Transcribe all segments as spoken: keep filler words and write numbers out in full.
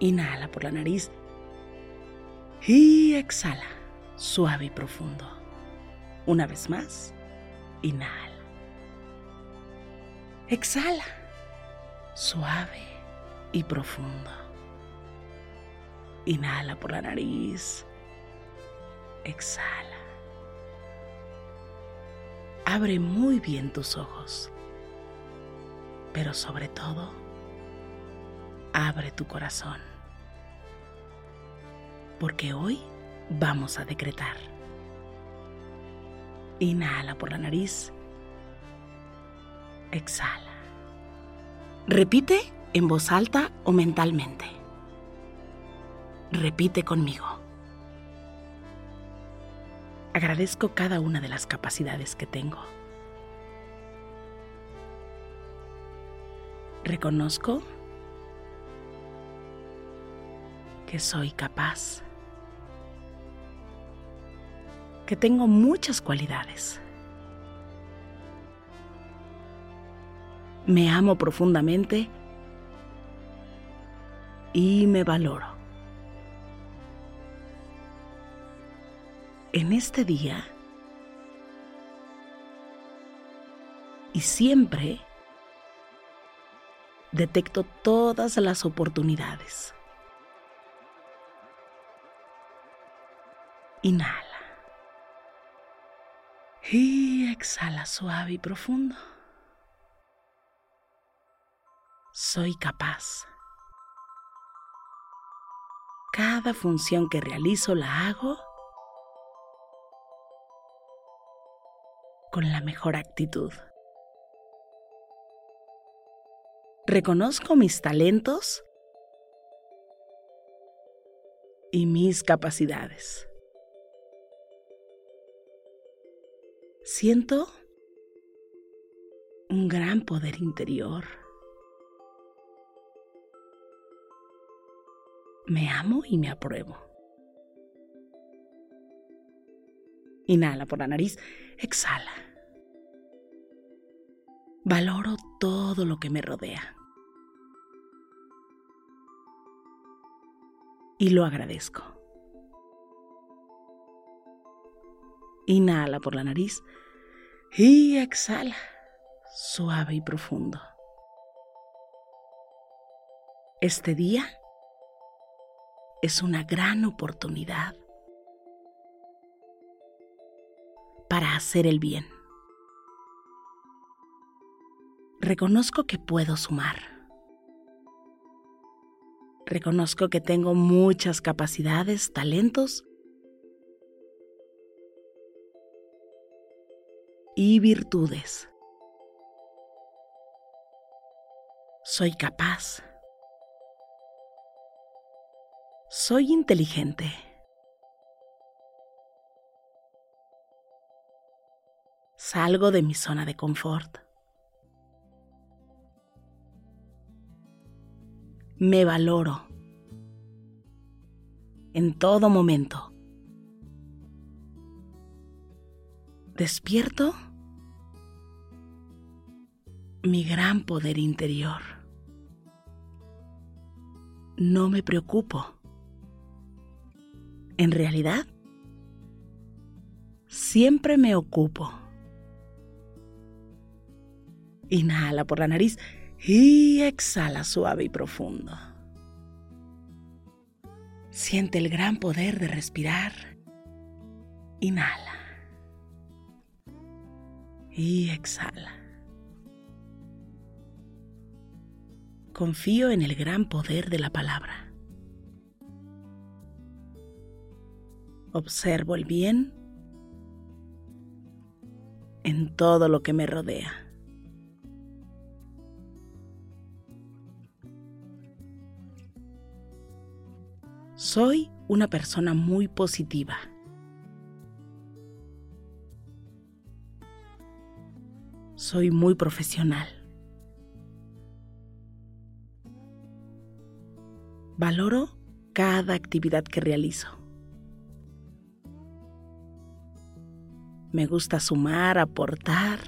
Inhala por la nariz y exhala, suave y profundo. Una vez más, inhala. Exhala, suave y profundo. Inhala por la nariz. Exhala. Abre muy bien tus ojos, pero sobre todo, abre tu corazón. Porque hoy vamos a decretar. Inhala por la nariz. Exhala. Repite en voz alta o mentalmente. Repite conmigo. Agradezco cada una de las capacidades que tengo. Reconozco que soy capaz, que tengo muchas cualidades. Me amo profundamente y me valoro. En este día y siempre detecto todas las oportunidades. Inhala. Y exhala suave y profundo. Soy capaz. Cada función que realizo la hago con la mejor actitud. Reconozco mis talentos y mis capacidades. Siento un gran poder interior. Me amo y me apruebo. Inhala por la nariz, exhala. Valoro todo lo que me rodea. Y lo agradezco. Inhala por la nariz y exhala, suave y profundo. Este día es una gran oportunidad para hacer el bien. Reconozco que puedo sumar. Reconozco que tengo muchas capacidades, talentos y virtudes. Soy capaz. Soy inteligente. Salgo de mi zona de confort. Me valoro en todo momento. Despierto mi gran poder interior. No me preocupo. En realidad, siempre me ocupo. Inhala por la nariz y exhala suave y profundo. Siente el gran poder de respirar. Inhala. y exhala. Confío en el gran poder de la palabra. Observo el bien en todo lo que me rodea. Soy una persona muy positiva. Soy muy profesional. Valoro cada actividad que realizo. Me gusta sumar, aportar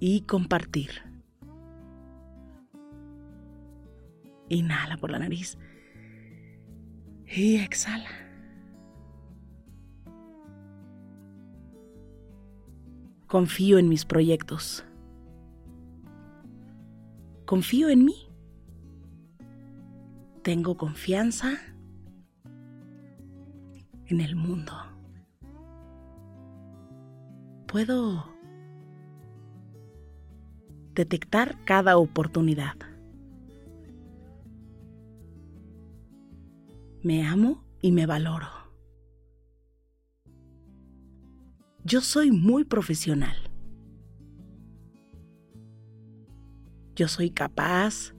y compartir. Inhala por la nariz y exhala. Confío en mis proyectos. Confío en mí. Tengo confianza en el mundo. Puedo detectar cada oportunidad. Me amo y me valoro. Yo soy muy profesional. Yo soy capaz.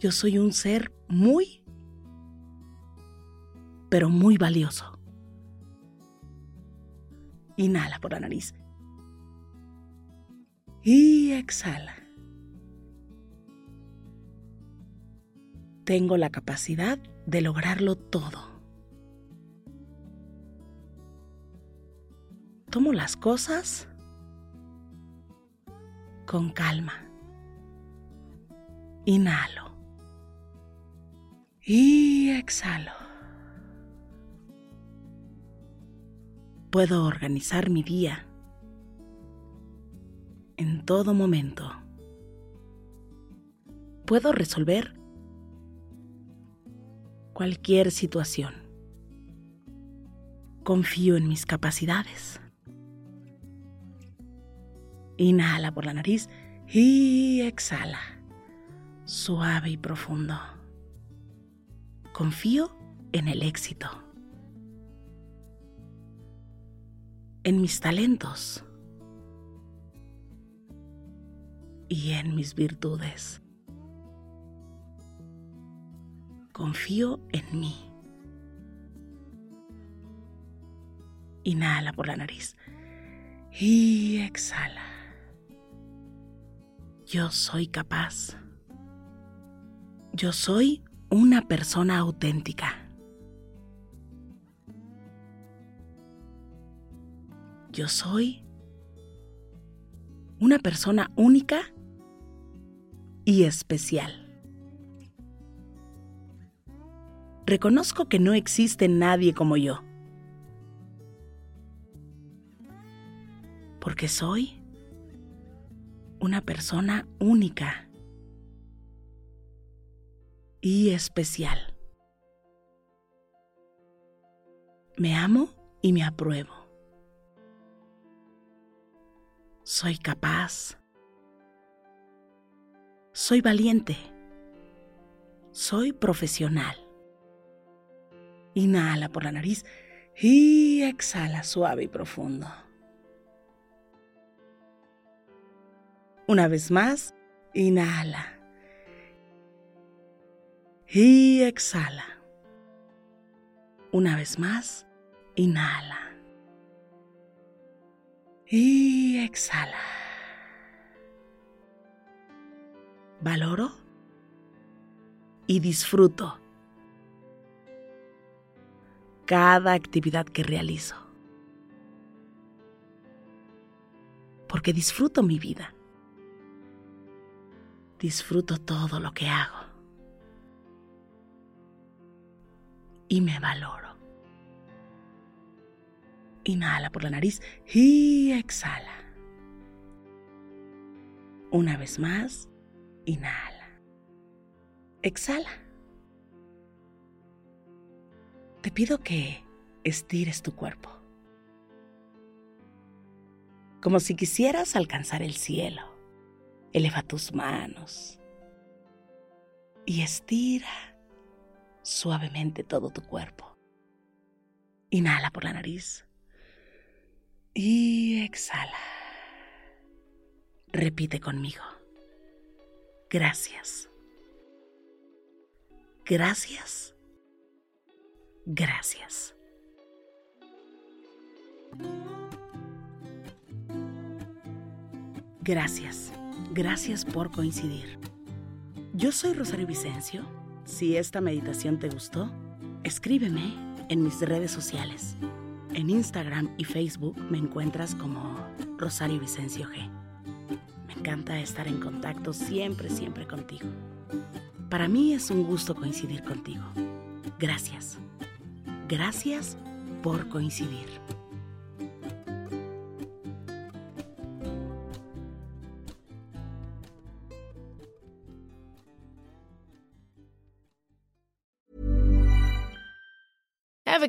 Yo soy un ser muy, pero muy valioso. Inhala por la nariz. Y exhala. Tengo la capacidad de lograrlo todo. Tomo las cosas con calma. Inhalo. Y exhalo. Puedo organizar mi día en todo momento. Puedo resolver cualquier situación. Confío en mis capacidades. Inhala por la nariz y exhala, suave y profundo. Confío en el éxito, en mis talentos y en mis virtudes. Confío en mí. Inhala por la nariz y exhala. Yo soy capaz. Yo soy una persona auténtica. Yo soy una persona única y especial. Reconozco que no existe nadie como yo, porque soy una persona única y especial. Me amo y me apruebo. Soy capaz. Soy valiente. Soy profesional. Inhala por la nariz y exhala suave y profundo. Una vez más, inhala. Y exhala. Una vez más, inhala. Y exhala. Valoro y disfruto cada actividad que realizo, porque disfruto mi vida. Disfruto todo lo que hago. Y me valoro. Inhala por la nariz y exhala. Una vez más, inhala. Exhala. Te pido que estires tu cuerpo, como si quisieras alcanzar el cielo. Eleva tus manos y estira suavemente todo tu cuerpo. Inhala por la nariz y exhala. Repite conmigo. Gracias. Gracias. Gracias. Gracias. Gracias por coincidir. Yo soy Rosario Vicencio. Si esta meditación te gustó, escríbeme en mis redes sociales. En Instagram y Facebook me encuentras como Rosario Vicencio G. Me encanta estar en contacto siempre, siempre contigo. Para mí es un gusto coincidir contigo. Gracias. Gracias por coincidir. Ever